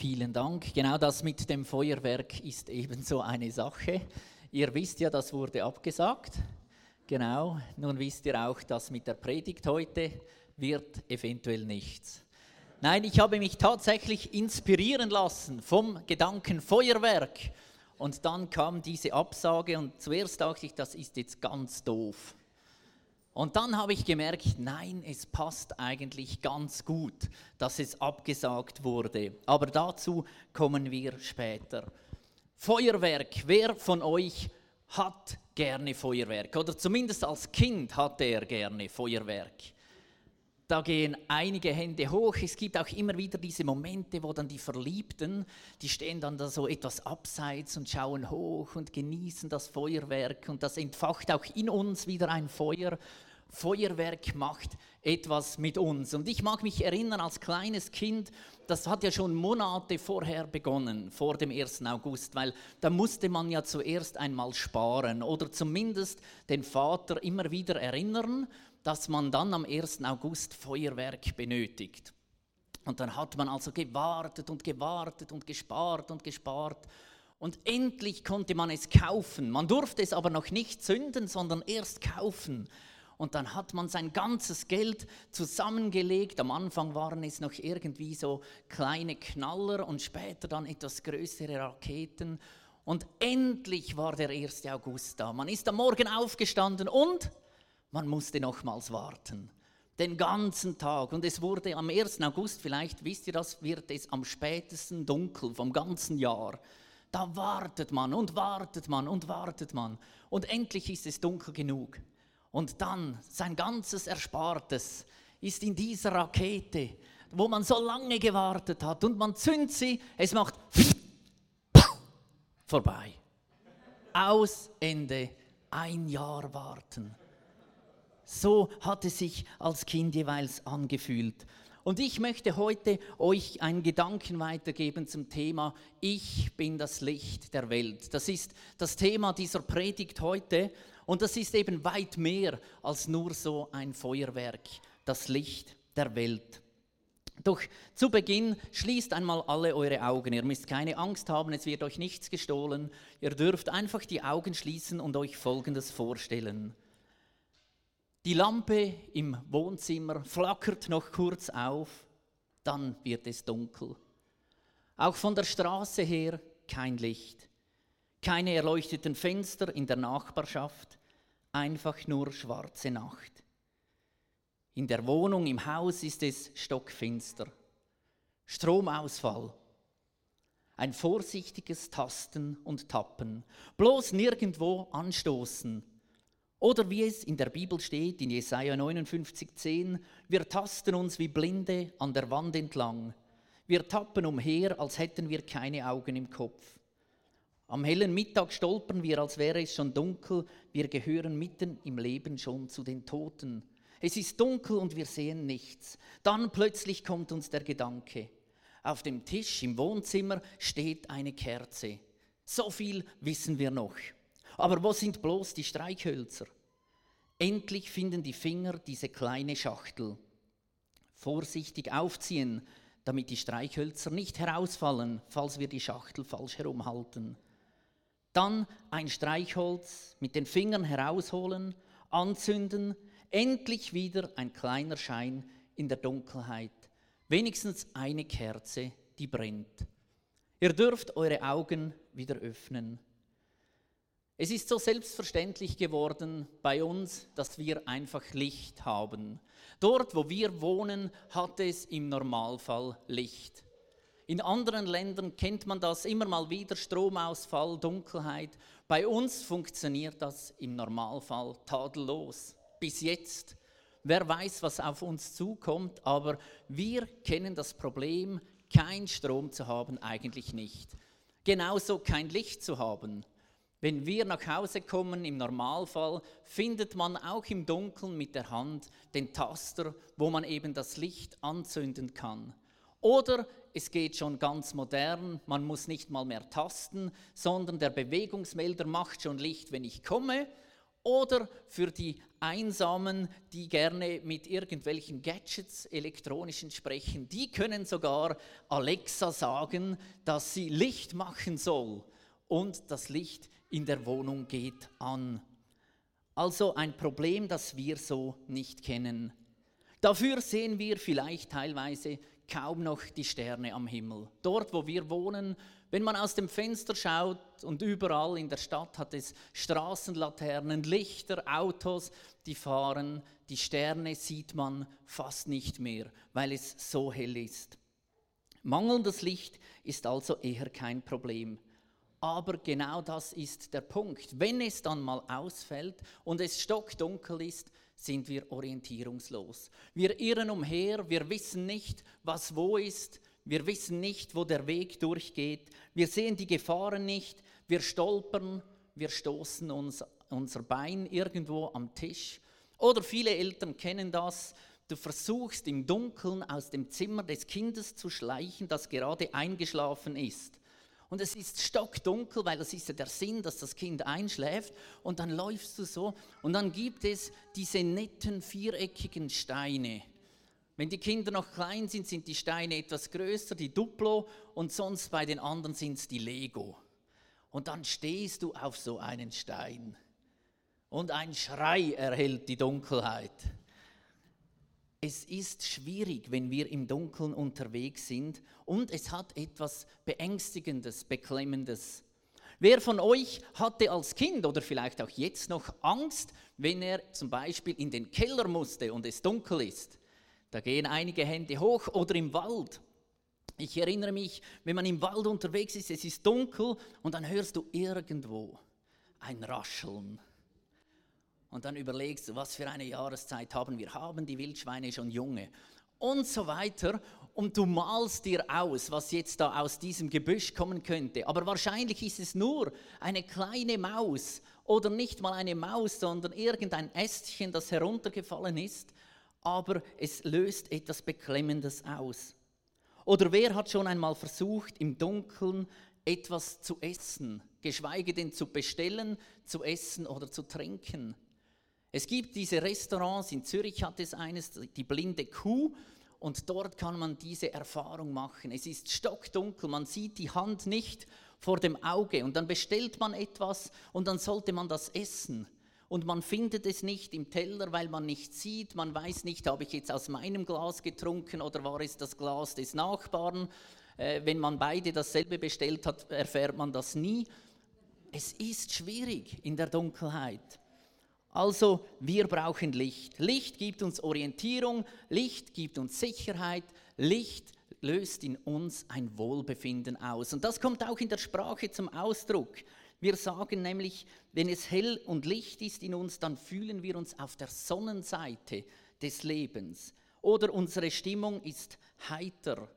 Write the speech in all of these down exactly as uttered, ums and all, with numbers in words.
Vielen Dank. Genau das mit dem Feuerwerk ist ebenso eine Sache. Ihr wisst ja, das wurde abgesagt. Genau, nun wisst ihr auch, dass mit der Predigt heute wird eventuell nichts. Nein, ich habe mich tatsächlich inspirieren lassen vom Gedanken Feuerwerk. Und dann kam diese Absage und zuerst dachte ich, das ist jetzt ganz doof. Und dann habe ich gemerkt, nein, es passt eigentlich ganz gut, dass es abgesagt wurde. Aber dazu kommen wir später. Feuerwerk, wer von euch hat gerne Feuerwerk? Oder zumindest als Kind hatte er gerne Feuerwerk. Da gehen einige Hände hoch. Es gibt auch immer wieder diese Momente, wo dann die Verliebten, die stehen dann da so etwas abseits und schauen hoch und genießen das Feuerwerk. Und das entfacht auch in uns wieder ein Feuer. Feuerwerk macht etwas mit uns. Und ich mag mich erinnern, als kleines Kind, das hat ja schon Monate vorher begonnen, vor dem ersten August, weil da musste man ja zuerst einmal sparen oder zumindest den Vater immer wieder erinnern, dass man dann am ersten August Feuerwerk benötigt. Und dann hat man also gewartet und gewartet und gespart und gespart. Und endlich konnte man es kaufen. Man durfte es aber noch nicht zünden, sondern erst kaufen. Und dann hat man sein ganzes Geld zusammengelegt. Am Anfang waren es noch irgendwie so kleine Knaller und später dann etwas größere Raketen. Und endlich war der erste August da. Man ist am Morgen aufgestanden und man musste nochmals warten, den ganzen Tag. Und es wurde am ersten August, vielleicht wisst ihr das, wird es am spätesten dunkel vom ganzen Jahr. Da wartet man und wartet man und wartet man. Und endlich ist es dunkel genug. Und dann sein ganzes Erspartes ist in dieser Rakete, wo man so lange gewartet hat. Und man zündet sie, es macht vorbei. Aus, Ende, ein Jahr warten. So hat es sich als Kind jeweils angefühlt. Und ich möchte heute euch einen Gedanken weitergeben zum Thema Ich bin das Licht der Welt. Das ist das Thema dieser Predigt heute und das ist eben weit mehr als nur so ein Feuerwerk, das Licht der Welt. Doch zu Beginn schließt einmal alle eure Augen. Ihr müsst keine Angst haben, es wird euch nichts gestohlen. Ihr dürft einfach die Augen schließen und euch Folgendes vorstellen. Die Lampe im Wohnzimmer flackert noch kurz auf, dann wird es dunkel. Auch von der Straße her kein Licht, keine erleuchteten Fenster in der Nachbarschaft, einfach nur schwarze Nacht. In der Wohnung, im Haus ist es stockfinster. Stromausfall, ein vorsichtiges Tasten und Tappen, bloß nirgendwo anstoßen. Oder wie es in der Bibel steht, in Jesaja neunundfünfzig, zehn, wir tasten uns wie Blinde an der Wand entlang. Wir tappen umher, als hätten wir keine Augen im Kopf. Am hellen Mittag stolpern wir, als wäre es schon dunkel. Wir gehören mitten im Leben schon zu den Toten. Es ist dunkel und wir sehen nichts. Dann plötzlich kommt uns der Gedanke. Auf dem Tisch im Wohnzimmer steht eine Kerze. So viel wissen wir noch. Aber wo sind bloß die Streichhölzer? Endlich finden die Finger diese kleine Schachtel. Vorsichtig aufziehen, damit die Streichhölzer nicht herausfallen, falls wir die Schachtel falsch herumhalten. Dann ein Streichholz mit den Fingern herausholen, anzünden, endlich wieder ein kleiner Schein in der Dunkelheit. Wenigstens eine Kerze, die brennt. Ihr dürft eure Augen wieder öffnen. Es ist so selbstverständlich geworden bei uns, dass wir einfach Licht haben. Dort, wo wir wohnen, hat es im Normalfall Licht. In anderen Ländern kennt man das immer mal wieder, Stromausfall, Dunkelheit. Bei uns funktioniert das im Normalfall tadellos. Bis jetzt. Wer weiß, was auf uns zukommt, aber wir kennen das Problem, keinen Strom zu haben, eigentlich nicht. Genauso kein Licht zu haben. Wenn wir nach Hause kommen, im Normalfall, findet man auch im Dunkeln mit der Hand den Taster, wo man eben das Licht anzünden kann. Oder es geht schon ganz modern, man muss nicht mal mehr tasten, sondern der Bewegungsmelder macht schon Licht, wenn ich komme. oder für die Einsamen, die gerne mit irgendwelchen Gadgets, elektronischen sprechen. Die können sogar Alexa sagen, dass sie Licht machen soll und das Licht in der Wohnung geht an. Also ein Problem, das wir so nicht kennen. Dafür sehen wir vielleicht teilweise kaum noch die Sterne am Himmel. Dort, wo wir wohnen, wenn man aus dem Fenster schaut und überall in der Stadt hat es Straßenlaternen, Lichter, Autos, die fahren, die Sterne sieht man fast nicht mehr, weil es so hell ist. Mangelndes Licht ist also eher kein Problem. Aber genau das ist der Punkt. Wenn es dann mal ausfällt und es stockdunkel ist, sind wir orientierungslos. Wir irren umher, wir wissen nicht, was wo ist, wir wissen nicht, wo der Weg durchgeht, wir sehen die Gefahren nicht, wir stolpern, wir stoßen uns unser Bein irgendwo am Tisch. Oder viele Eltern kennen das, du versuchst im Dunkeln aus dem Zimmer des Kindes zu schleichen, das gerade eingeschlafen ist. Und es ist stockdunkel, weil das ist ja der Sinn, dass das Kind einschläft. Und dann läufst du so und dann gibt es diese netten viereckigen Steine. Wenn die Kinder noch klein sind, sind die Steine etwas größer, die Duplo. Und sonst bei den anderen sind es die Lego. Und dann stehst du auf so einen Stein. Und ein Schrei erhellt die Dunkelheit. Es ist schwierig, wenn wir im Dunkeln unterwegs sind und es hat etwas Beängstigendes, Beklemmendes. Wer von euch hatte als Kind oder vielleicht auch jetzt noch Angst, wenn er zum Beispiel in den Keller musste und es dunkel ist? Da gehen einige Hände hoch oder im Wald. Ich erinnere mich, wenn man im Wald unterwegs ist, es ist dunkel und dann hörst du irgendwo ein Rascheln. Und dann überlegst du, was für eine Jahreszeit haben wir? Haben die Wildschweine schon Junge? Und so weiter. Und du malst dir aus, was jetzt da aus diesem Gebüsch kommen könnte. Aber wahrscheinlich ist es nur eine kleine Maus oder nicht mal eine Maus, sondern irgendein Ästchen, das heruntergefallen ist. Aber es löst etwas Beklemmendes aus. Oder wer hat schon einmal versucht, im Dunkeln etwas zu essen, geschweige denn zu bestellen, zu essen oder zu trinken? Es gibt diese Restaurants, in Zürich hat es eines, die Blinde Kuh, und dort kann man diese Erfahrung machen. Es ist stockdunkel, man sieht die Hand nicht vor dem Auge und dann bestellt man etwas und dann sollte man das essen. Und man findet es nicht im Teller, weil man nicht sieht, man weiß nicht, habe ich jetzt aus meinem Glas getrunken oder war es das Glas des Nachbarn? Äh, wenn man beide dasselbe bestellt hat, erfährt man das nie. Es ist schwierig in der Dunkelheit. Also, wir brauchen Licht. Licht gibt uns Orientierung, Licht gibt uns Sicherheit, Licht löst in uns ein Wohlbefinden aus. Und das kommt auch in der Sprache zum Ausdruck. Wir sagen nämlich, wenn es hell und Licht ist in uns, dann fühlen wir uns auf der Sonnenseite des Lebens. Oder unsere Stimmung ist heiter.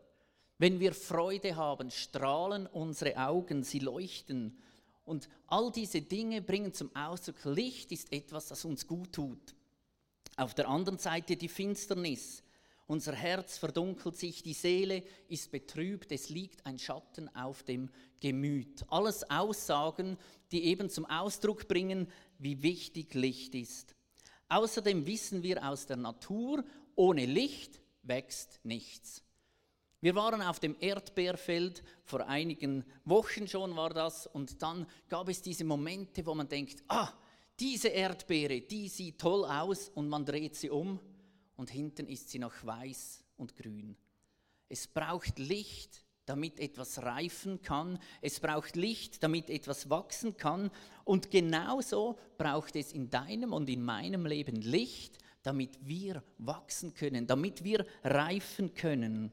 Wenn wir Freude haben, strahlen unsere Augen, sie leuchten. Und all diese Dinge bringen zum Ausdruck, Licht ist etwas, das uns gut tut. Auf der anderen Seite die Finsternis. Unser Herz verdunkelt sich, die Seele ist betrübt, es liegt ein Schatten auf dem Gemüt. Alles Aussagen, die eben zum Ausdruck bringen, wie wichtig Licht ist. Außerdem wissen wir aus der Natur, ohne Licht wächst nichts. Wir waren auf dem Erdbeerfeld, vor einigen Wochen schon war das, und dann gab es diese Momente, wo man denkt, ah, diese Erdbeere, die sieht toll aus, und man dreht sie um und hinten ist sie noch weiß und grün. Es braucht Licht, damit etwas reifen kann, es braucht Licht, damit etwas wachsen kann, und genauso braucht es in deinem und in meinem Leben Licht, damit wir wachsen können, damit wir reifen können.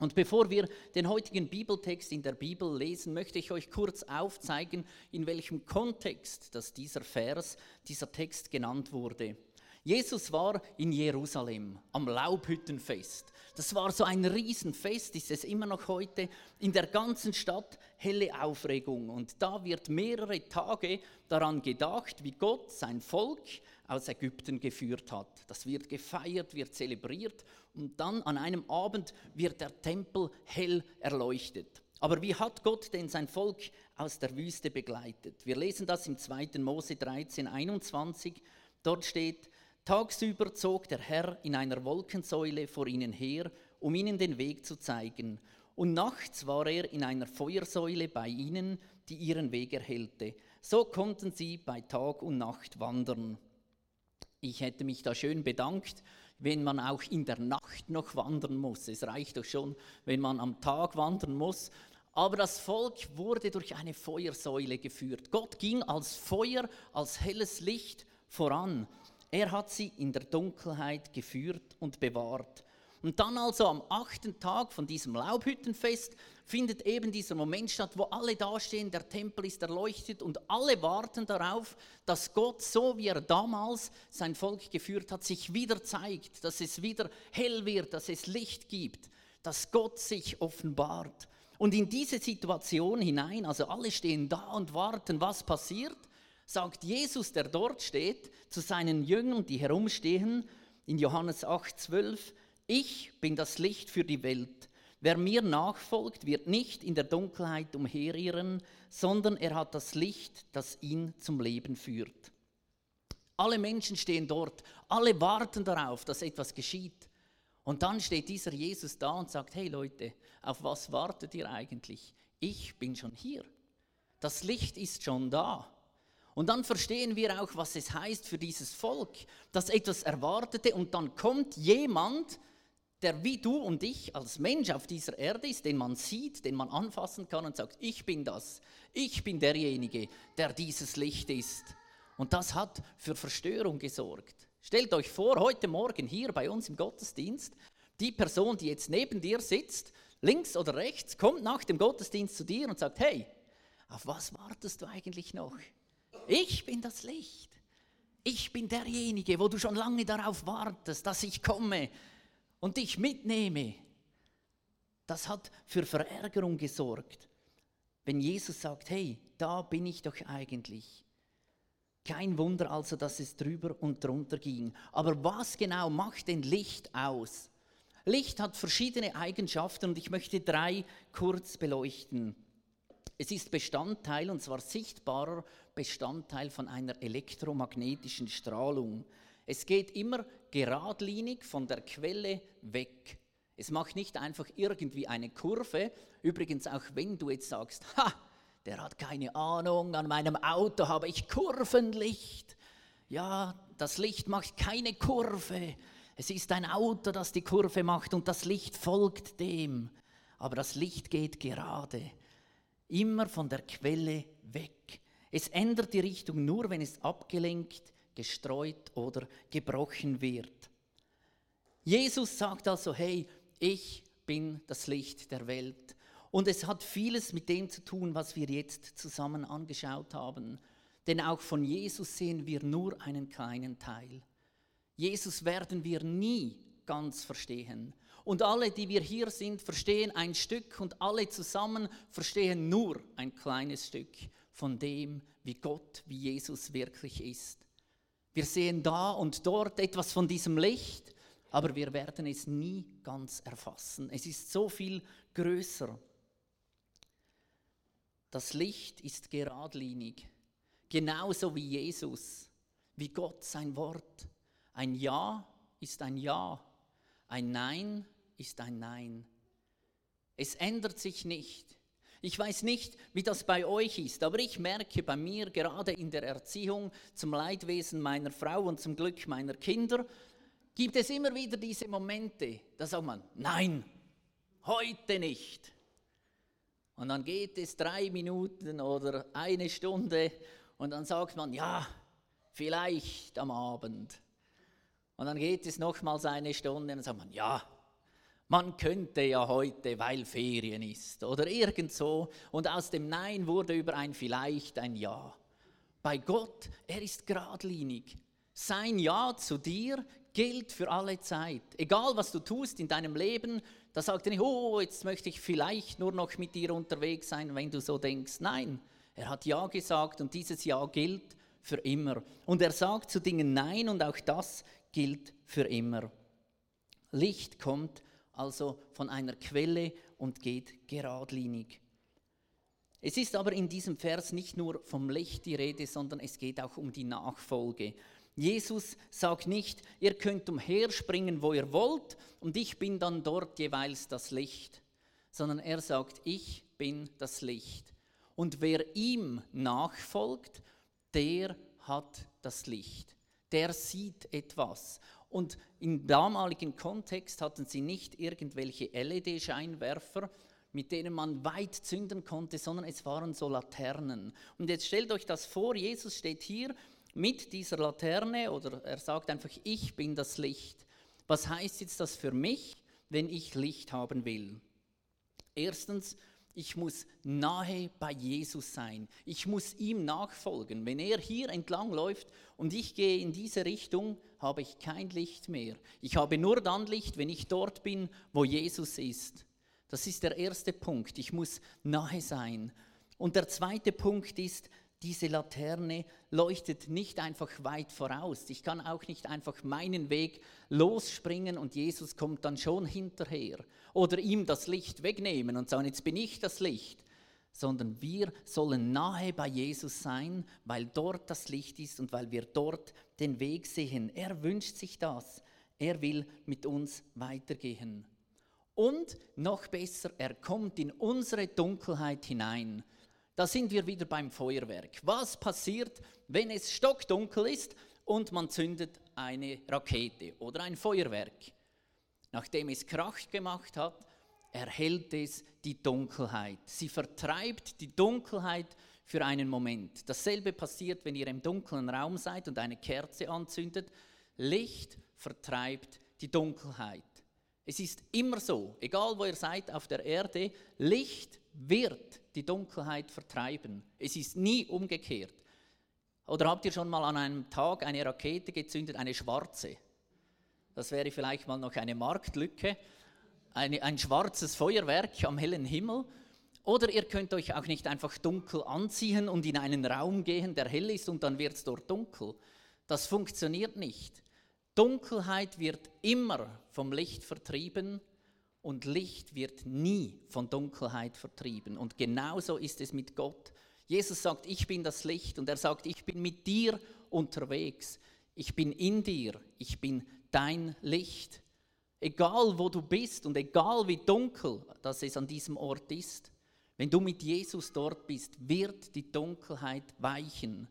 Und bevor wir den heutigen Bibeltext in der Bibel lesen, möchte ich euch kurz aufzeigen, in welchem Kontext dass dieser Vers, dieser Text genannt wurde. Jesus war in Jerusalem am Laubhüttenfest. Das war so ein Riesenfest, ist es immer noch heute, in der ganzen Stadt helle Aufregung. Und da wird mehrere Tage daran gedacht, wie Gott sein Volk aus Ägypten geführt hat. Das wird gefeiert, wird zelebriert und dann an einem Abend wird der Tempel hell erleuchtet. Aber wie hat Gott denn sein Volk aus der Wüste begleitet? Wir lesen das im zweiten Mose dreizehn, einundzwanzig. Dort steht: Tagsüber zog der Herr in einer Wolkensäule vor ihnen her, um ihnen den Weg zu zeigen. Und nachts war er in einer Feuersäule bei ihnen, die ihren Weg erhellte. So konnten sie bei Tag und Nacht wandern. Ich hätte mich da schön bedankt, wenn man auch in der Nacht noch wandern muss. Es reicht doch schon, wenn man am Tag wandern muss. Aber das Volk wurde durch eine Feuersäule geführt. Gott ging als Feuer, als helles Licht voran. Er hat sie in der Dunkelheit geführt und bewahrt. Und dann also am achten Tag von diesem Laubhüttenfest findet eben dieser Moment statt, wo alle dastehen, der Tempel ist erleuchtet und alle warten darauf, dass Gott, so wie er damals sein Volk geführt hat, sich wieder zeigt, dass es wieder hell wird, dass es Licht gibt, dass Gott sich offenbart. Und in diese Situation hinein, also alle stehen da und warten, was passiert, sagt Jesus, der dort steht, zu seinen Jüngern, die herumstehen, in Johannes acht, zwölf, ich bin das Licht für die Welt. Wer mir nachfolgt, wird nicht in der Dunkelheit umherirren, sondern er hat das Licht, das ihn zum Leben führt. Alle Menschen stehen dort, alle warten darauf, dass etwas geschieht. Und dann steht dieser Jesus da und sagt: Hey Leute, auf was wartet ihr eigentlich? Ich bin schon hier. Das Licht ist schon da. Und dann verstehen wir auch, was es heißt für dieses Volk, das etwas erwartete, und dann kommt jemand, der wie du und ich als Mensch auf dieser Erde ist, den man sieht, den man anfassen kann, und sagt: Ich bin das, ich bin derjenige, der dieses Licht ist. Und das hat für Verstörung gesorgt. Stellt euch vor, heute Morgen hier bei uns im Gottesdienst, die Person, die jetzt neben dir sitzt, links oder rechts, kommt nach dem Gottesdienst zu dir und sagt: Hey, auf was wartest du eigentlich noch? Ich bin das Licht. Ich bin derjenige, wo du schon lange darauf wartest, dass ich komme und dich mitnehme. Das hat für Verärgerung gesorgt, wenn Jesus sagt: Hey, da bin ich doch eigentlich. Kein Wunder also, dass es drüber und drunter ging. Aber was genau macht denn Licht aus? Licht hat verschiedene Eigenschaften und ich möchte drei kurz beleuchten. Es ist Bestandteil, und zwar sichtbarer Bestandteil, von einer elektromagnetischen Strahlung. Es geht immer geradlinig von der Quelle weg. Es macht nicht einfach irgendwie eine Kurve. Übrigens, auch wenn du jetzt sagst: Ha, der hat keine Ahnung, an meinem Auto habe ich Kurvenlicht. Ja, das Licht macht keine Kurve. Es ist ein Auto, das die Kurve macht, und das Licht folgt dem. Aber das Licht geht gerade. Immer von der Quelle weg. Es ändert die Richtung nur, wenn es abgelenkt, gestreut oder gebrochen wird. Jesus sagt also: Hey, ich bin das Licht der Welt. Und es hat vieles mit dem zu tun, was wir jetzt zusammen angeschaut haben. Denn auch von Jesus sehen wir nur einen kleinen Teil. Jesus werden wir nie ganz verstehen. Und alle, die wir hier sind, verstehen ein Stück, und alle zusammen verstehen nur ein kleines Stück von dem, wie Gott, wie Jesus wirklich ist. Wir sehen da und dort etwas von diesem Licht, aber wir werden es nie ganz erfassen. Es ist so viel größer. Das Licht ist geradlinig, genauso wie Jesus, wie Gott sein Wort. Ein Ja ist ein Ja, ein Nein ist ein Nein. Es ändert sich nicht. Ich weiß nicht, wie das bei euch ist, aber ich merke bei mir, gerade in der Erziehung, zum Leidwesen meiner Frau und zum Glück meiner Kinder, gibt es immer wieder diese Momente, da sagt man: Nein, heute nicht. Und dann geht es drei Minuten oder eine Stunde und dann sagt man: Ja, vielleicht am Abend. Und dann geht es nochmals eine Stunde und dann sagt man: Ja, man könnte ja heute, weil Ferien ist oder irgend so. Und aus dem Nein wurde über ein Vielleicht ein Ja. Bei Gott, er ist geradlinig. Sein Ja zu dir gilt für alle Zeit. Egal, was du tust in deinem Leben, da sagt er nicht: Oh, jetzt möchte ich vielleicht nur noch mit dir unterwegs sein, wenn du so denkst. Nein, er hat Ja gesagt und dieses Ja gilt für immer. Und er sagt zu Dingen Nein, und auch das gilt für immer. Licht kommt also von einer Quelle und geht geradlinig. Es ist aber in diesem Vers nicht nur vom Licht die Rede, sondern es geht auch um die Nachfolge. Jesus sagt nicht, ihr könnt umherspringen, wo ihr wollt, und ich bin dann dort jeweils das Licht, sondern er sagt, ich bin das Licht. Und wer ihm nachfolgt, der hat das Licht, der sieht etwas. Und im damaligen Kontext hatten sie nicht irgendwelche L E D-Scheinwerfer, mit denen man weit zünden konnte, sondern es waren so Laternen. Und jetzt stellt euch das vor, Jesus steht hier mit dieser Laterne, oder er sagt einfach, ich bin das Licht. Was heißt jetzt das für mich, wenn ich Licht haben will? Erstens, ich muss nahe bei Jesus sein. Ich muss ihm nachfolgen. Wenn er hier entlang läuft und ich gehe in diese Richtung, habe ich kein Licht mehr. Ich habe nur dann Licht, wenn ich dort bin, wo Jesus ist. Das ist der erste Punkt. Ich muss nahe sein. Und der zweite Punkt ist, diese Laterne leuchtet nicht einfach weit voraus. Ich kann auch nicht einfach meinen Weg losspringen und Jesus kommt dann schon hinterher. Oder ihm das Licht wegnehmen und sagen, jetzt bin ich das Licht. Sondern wir sollen nahe bei Jesus sein, weil dort das Licht ist und weil wir dort den Weg sehen. Er wünscht sich das. Er will mit uns weitergehen. Und noch besser, er kommt in unsere Dunkelheit hinein. Da sind wir wieder beim Feuerwerk. Was passiert, wenn es stockdunkel ist und man zündet eine Rakete oder ein Feuerwerk? Nachdem es Krach gemacht hat, erhellt es die Dunkelheit. Sie vertreibt die Dunkelheit für einen Moment. Dasselbe passiert, wenn ihr im dunklen Raum seid und eine Kerze anzündet. Licht vertreibt die Dunkelheit. Es ist immer so, egal wo ihr seid auf der Erde, Licht wird die Dunkelheit vertreiben. Es ist nie umgekehrt. Oder habt ihr schon mal an einem Tag eine Rakete gezündet, eine schwarze? Das wäre vielleicht mal noch eine Marktlücke. Eine, ein schwarzes Feuerwerk am hellen Himmel. Oder ihr könnt euch auch nicht einfach dunkel anziehen und in einen Raum gehen, der hell ist, und dann wird es dort dunkel. Das funktioniert nicht. Dunkelheit wird immer vom Licht vertrieben und Licht wird nie von Dunkelheit vertrieben. Und genauso ist es mit Gott. Jesus sagt, ich bin das Licht, und er sagt, ich bin mit dir unterwegs. Ich bin in dir, ich bin dein Licht. Egal wo du bist und egal wie dunkel dass es an diesem Ort ist, wenn du mit Jesus dort bist, wird die Dunkelheit weichen.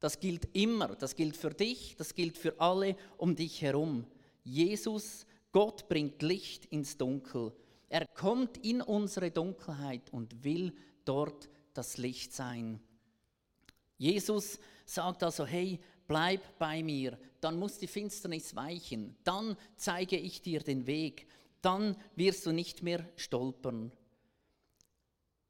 Das gilt immer, das gilt für dich, das gilt für alle um dich herum. Jesus, Gott bringt Licht ins Dunkel. Er kommt in unsere Dunkelheit und will dort das Licht sein. Jesus sagt also, hey, bleib bei mir, dann muss die Finsternis weichen, dann zeige ich dir den Weg, dann wirst du nicht mehr stolpern.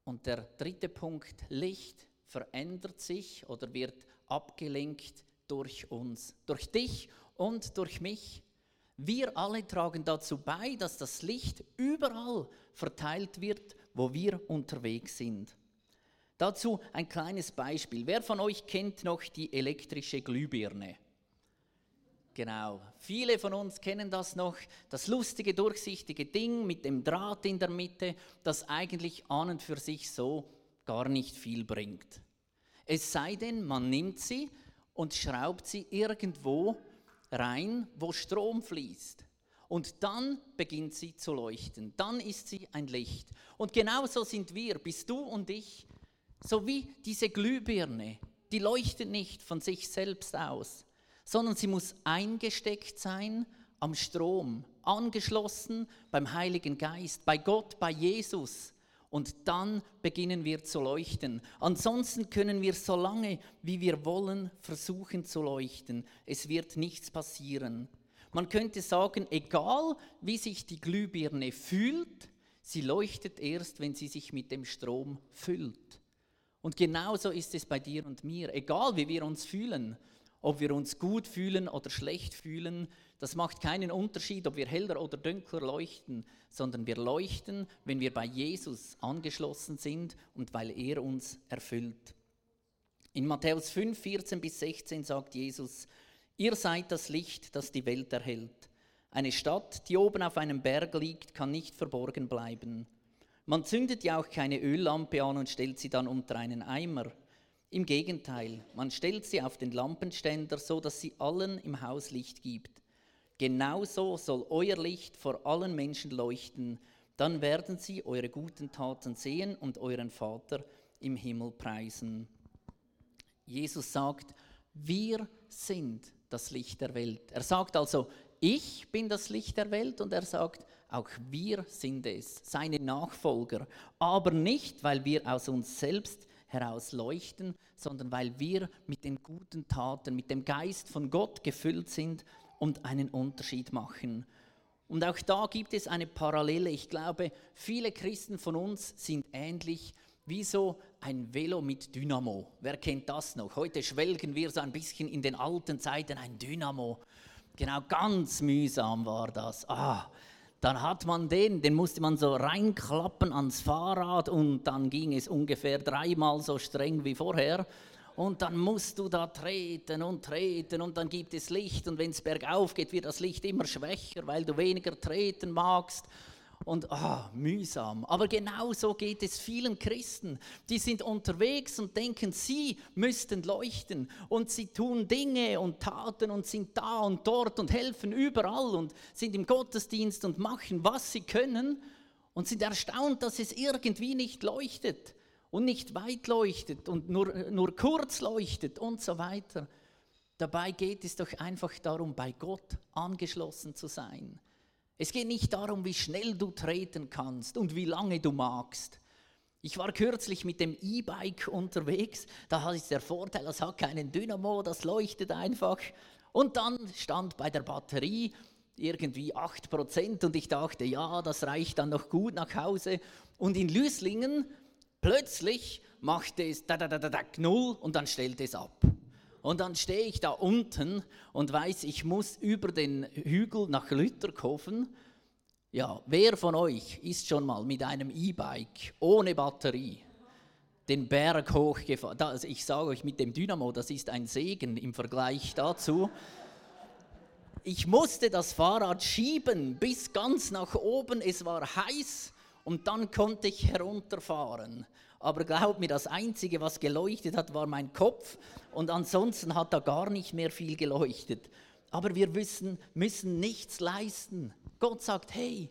Und der dritte Punkt, Licht verändert sich oder wird abgelenkt durch uns, durch dich und durch mich. Wir alle tragen dazu bei, dass das Licht überall verteilt wird, wo wir unterwegs sind. Dazu ein kleines Beispiel. Wer von euch kennt noch die elektrische Glühbirne? Genau, viele von uns kennen das noch, das lustige, durchsichtige Ding mit dem Draht in der Mitte, das eigentlich an und für sich so gar nicht viel bringt. Es sei denn, man nimmt sie und schraubt sie irgendwo rein, wo Strom fließt. Und dann beginnt sie zu leuchten. Dann ist sie ein Licht. Und genauso sind wir, bist du und ich, so wie diese Glühbirne. Die leuchtet nicht von sich selbst aus, sondern sie muss eingesteckt sein am Strom, angeschlossen beim Heiligen Geist, bei Gott, bei Jesus. Und dann beginnen wir zu leuchten. Ansonsten können wir so lange, wie wir wollen, versuchen zu leuchten. Es wird nichts passieren. Man könnte sagen, egal wie sich die Glühbirne fühlt, sie leuchtet erst, wenn sie sich mit dem Strom füllt. Und genauso ist es bei dir und mir. Egal wie wir uns fühlen, ob wir uns gut fühlen oder schlecht fühlen, das macht keinen Unterschied, ob wir heller oder dunkler leuchten, sondern wir leuchten, wenn wir bei Jesus angeschlossen sind und weil er uns erfüllt. In Matthäus fünf, vierzehn bis sechzehn sagt Jesus, ihr seid das Licht, das die Welt erhält. Eine Stadt, die oben auf einem Berg liegt, kann nicht verborgen bleiben. Man zündet ja auch keine Öllampe an und stellt sie dann unter einen Eimer. Im Gegenteil, man stellt sie auf den Lampenständer, so dass sie allen im Haus Licht gibt. Genauso soll euer Licht vor allen Menschen leuchten. Dann werden sie eure guten Taten sehen und euren Vater im Himmel preisen. Jesus sagt, wir sind das Licht der Welt. Er sagt also, ich bin das Licht der Welt, und er sagt, auch wir sind es, seine Nachfolger. Aber nicht, weil wir aus uns selbst heraus leuchten, sondern weil wir mit den guten Taten, mit dem Geist von Gott gefüllt sind und einen Unterschied machen. Und auch da gibt es eine Parallele. Ich glaube, viele Christen von uns sind ähnlich wie so ein Velo mit Dynamo. Wer kennt das noch? Heute schwelgen wir so ein bisschen in den alten Zeiten, ein Dynamo. Genau, ganz mühsam war das. Ah, dann hat man den, den musste man so reinklappen ans Fahrrad, und dann ging es ungefähr dreimal so streng wie vorher. Und dann musst du da treten und treten, und dann gibt es Licht, und wenn es bergauf geht, wird das Licht immer schwächer, weil du weniger treten magst. Und ah, mühsam. Aber genau so geht es vielen Christen. Die sind unterwegs und denken, sie müssten leuchten. Und sie tun Dinge und Taten und sind da und dort und helfen überall und sind im Gottesdienst und machen, was sie können, und sind erstaunt, dass es irgendwie nicht leuchtet. Und nicht weit leuchtet und nur, nur kurz leuchtet und so weiter. Dabei geht es doch einfach darum, bei Gott angeschlossen zu sein. Es geht nicht darum, wie schnell du treten kannst und wie lange du magst. Ich war kürzlich mit dem E-Bike unterwegs. Da ist der Vorteil, es hat keinen Dynamo, das leuchtet einfach. Und dann stand bei der Batterie irgendwie acht Prozent, und ich dachte, ja, das reicht dann noch gut nach Hause. Und in Lüsslingen plötzlich machte es da da da da null, und dann stellte es ab. Und dann stehe ich da unten und weiß, ich muss über den Hügel nach Lütterkofen. Ja, wer von euch ist schon mal mit einem E-Bike ohne Batterie den Berg hochgefahren? Das, ich sage euch, mit dem Dynamo, das ist ein Segen im Vergleich dazu. Ich musste das Fahrrad schieben bis ganz nach oben, es war heiß. Und dann konnte ich herunterfahren. Aber glaub mir, das Einzige, was geleuchtet hat, war mein Kopf. Und ansonsten hat da gar nicht mehr viel geleuchtet. Aber wir müssen, müssen nichts leisten. Gott sagt, hey,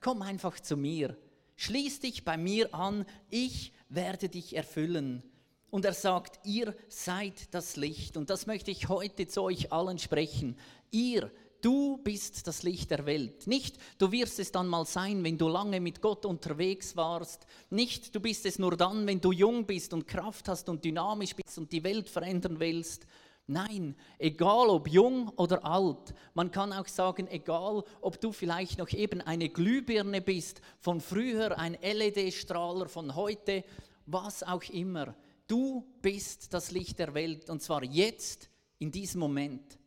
komm einfach zu mir. Schließ dich bei mir an, ich werde dich erfüllen. Und er sagt, ihr seid das Licht. Und das möchte ich heute zu euch allen sprechen. Ihr Du bist das Licht der Welt. Nicht, du wirst es dann mal sein, wenn du lange mit Gott unterwegs warst. Nicht, du bist es nur dann, wenn du jung bist und Kraft hast und dynamisch bist und die Welt verändern willst. Nein, egal ob jung oder alt. Man kann auch sagen, egal ob du vielleicht noch eben eine Glühbirne bist, von früher ein L E D-Strahler, von heute, was auch immer. Du bist das Licht der Welt, und zwar jetzt, in diesem Moment.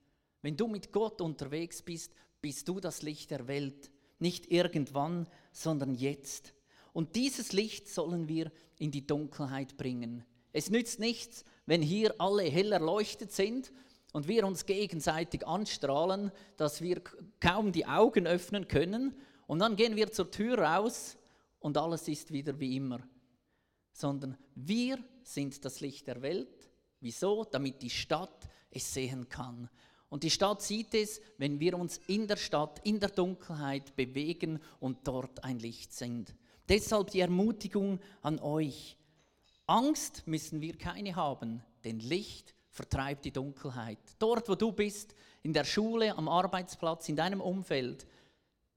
Wenn du mit Gott unterwegs bist, bist du das Licht der Welt. Nicht irgendwann, sondern jetzt. Und dieses Licht sollen wir in die Dunkelheit bringen. Es nützt nichts, wenn hier alle hell erleuchtet sind und wir uns gegenseitig anstrahlen, dass wir kaum die Augen öffnen können. Und dann gehen wir zur Tür raus und alles ist wieder wie immer. Sondern wir sind das Licht der Welt. Wieso? Damit die Stadt es sehen kann. Und die Stadt sieht es, wenn wir uns in der Stadt, in der Dunkelheit bewegen und dort ein Licht sind. Deshalb die Ermutigung an euch. Angst müssen wir keine haben, denn Licht vertreibt die Dunkelheit. Dort, wo du bist, in der Schule, am Arbeitsplatz, in deinem Umfeld.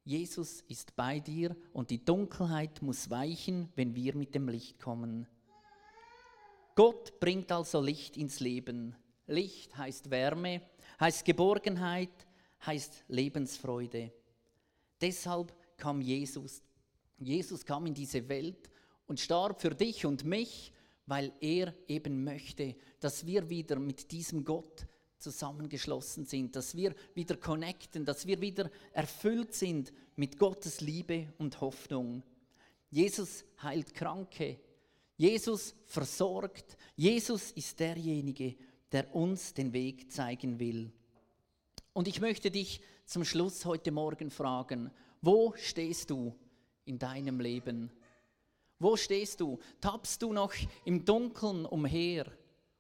Jesus ist bei dir, und die Dunkelheit muss weichen, wenn wir mit dem Licht kommen. Gott bringt also Licht ins Leben. Licht heißt Wärme, heißt Geborgenheit, heißt Lebensfreude. Deshalb kam Jesus. Jesus kam in diese Welt und starb für dich und mich, weil er eben möchte, dass wir wieder mit diesem Gott zusammengeschlossen sind, dass wir wieder connecten, dass wir wieder erfüllt sind mit Gottes Liebe und Hoffnung. Jesus heilt Kranke. Jesus versorgt. Jesus ist derjenige, der uns den Weg zeigen will. Und ich möchte dich zum Schluss heute Morgen fragen, wo stehst du in deinem Leben? Wo stehst du? Tappst du noch im Dunkeln umher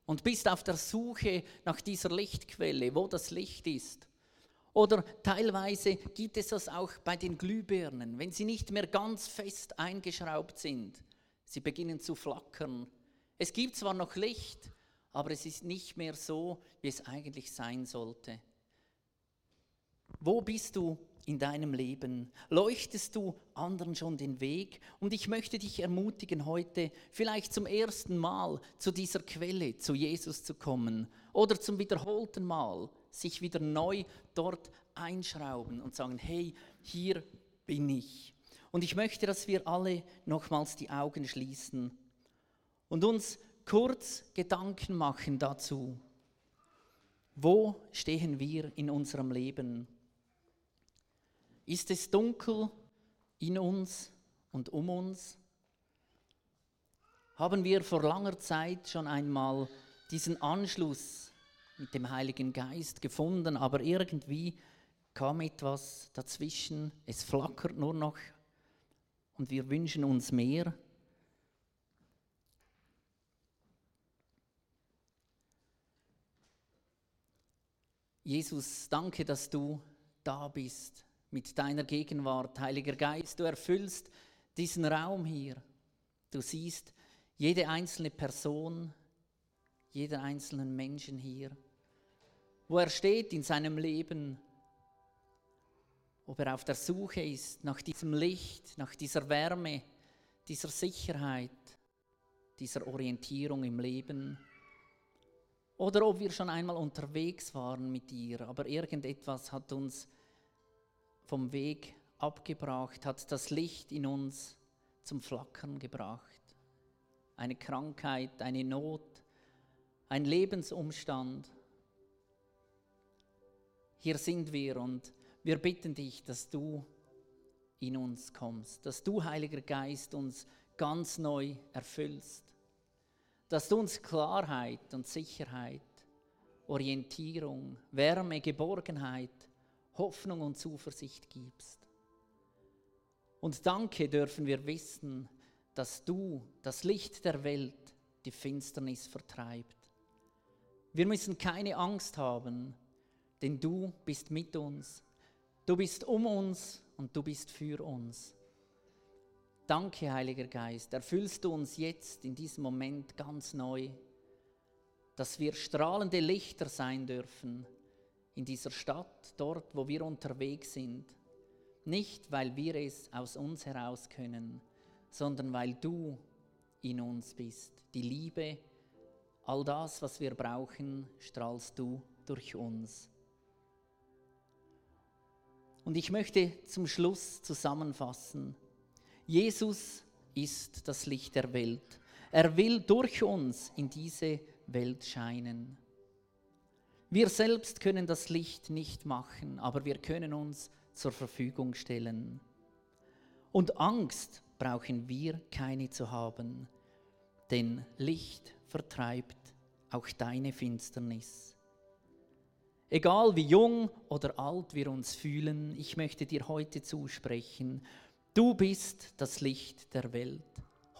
und bist auf der Suche nach dieser Lichtquelle, wo das Licht ist? Oder teilweise gibt es das auch bei den Glühbirnen, wenn sie nicht mehr ganz fest eingeschraubt sind. Sie beginnen zu flackern. Es gibt zwar noch Licht, aber es ist nicht mehr so, wie es eigentlich sein sollte. Wo bist du in deinem Leben? Leuchtest du anderen schon den Weg? Und ich möchte dich ermutigen, heute vielleicht zum ersten Mal zu dieser Quelle, zu Jesus zu kommen. Oder zum wiederholten Mal, sich wieder neu dort einschrauben und sagen, hey, hier bin ich. Und ich möchte, dass wir alle nochmals die Augen schließen und uns kurz Gedanken machen dazu. Wo stehen wir in unserem Leben? Ist es dunkel in uns und um uns? Haben wir vor langer Zeit schon einmal diesen Anschluss mit dem Heiligen Geist gefunden, aber irgendwie kam etwas dazwischen, es flackert nur noch und wir wünschen uns mehr? Jesus, danke, dass du da bist mit deiner Gegenwart, Heiliger Geist. Du erfüllst diesen Raum hier. Du siehst jede einzelne Person, jeden einzelnen Menschen hier, wo er steht in seinem Leben, ob er auf der Suche ist nach diesem Licht, nach dieser Wärme, dieser Sicherheit, dieser Orientierung im Leben. Oder ob wir schon einmal unterwegs waren mit dir, aber irgendetwas hat uns vom Weg abgebracht, hat das Licht in uns zum Flackern gebracht. Eine Krankheit, eine Not, ein Lebensumstand. Hier sind wir und wir bitten dich, dass du in uns kommst, dass du, Heiliger Geist, uns ganz neu erfüllst, dass du uns Klarheit und Sicherheit, Orientierung, Wärme, Geborgenheit, Hoffnung und Zuversicht gibst. Und danke dürfen wir wissen, dass du, das Licht der Welt, die Finsternis vertreibt. Wir müssen keine Angst haben, denn du bist mit uns. Du bist um uns und du bist für uns. Danke, Heiliger Geist, erfüllst du uns jetzt in diesem Moment ganz neu, dass wir strahlende Lichter sein dürfen in dieser Stadt, dort, wo wir unterwegs sind. Nicht, weil wir es aus uns heraus können, sondern weil du in uns bist. Die Liebe, all das, was wir brauchen, strahlst du durch uns. Und ich möchte zum Schluss zusammenfassen. Jesus ist das Licht der Welt. Er will durch uns in diese Welt scheinen. Wir selbst können das Licht nicht machen, aber wir können uns zur Verfügung stellen. Und Angst brauchen wir keine zu haben, denn Licht vertreibt auch deine Finsternis. Egal wie jung oder alt wir uns fühlen, ich möchte dir heute zusprechen, du bist das Licht der Welt,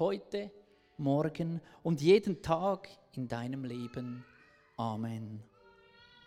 heute, morgen und jeden Tag in deinem Leben. Amen.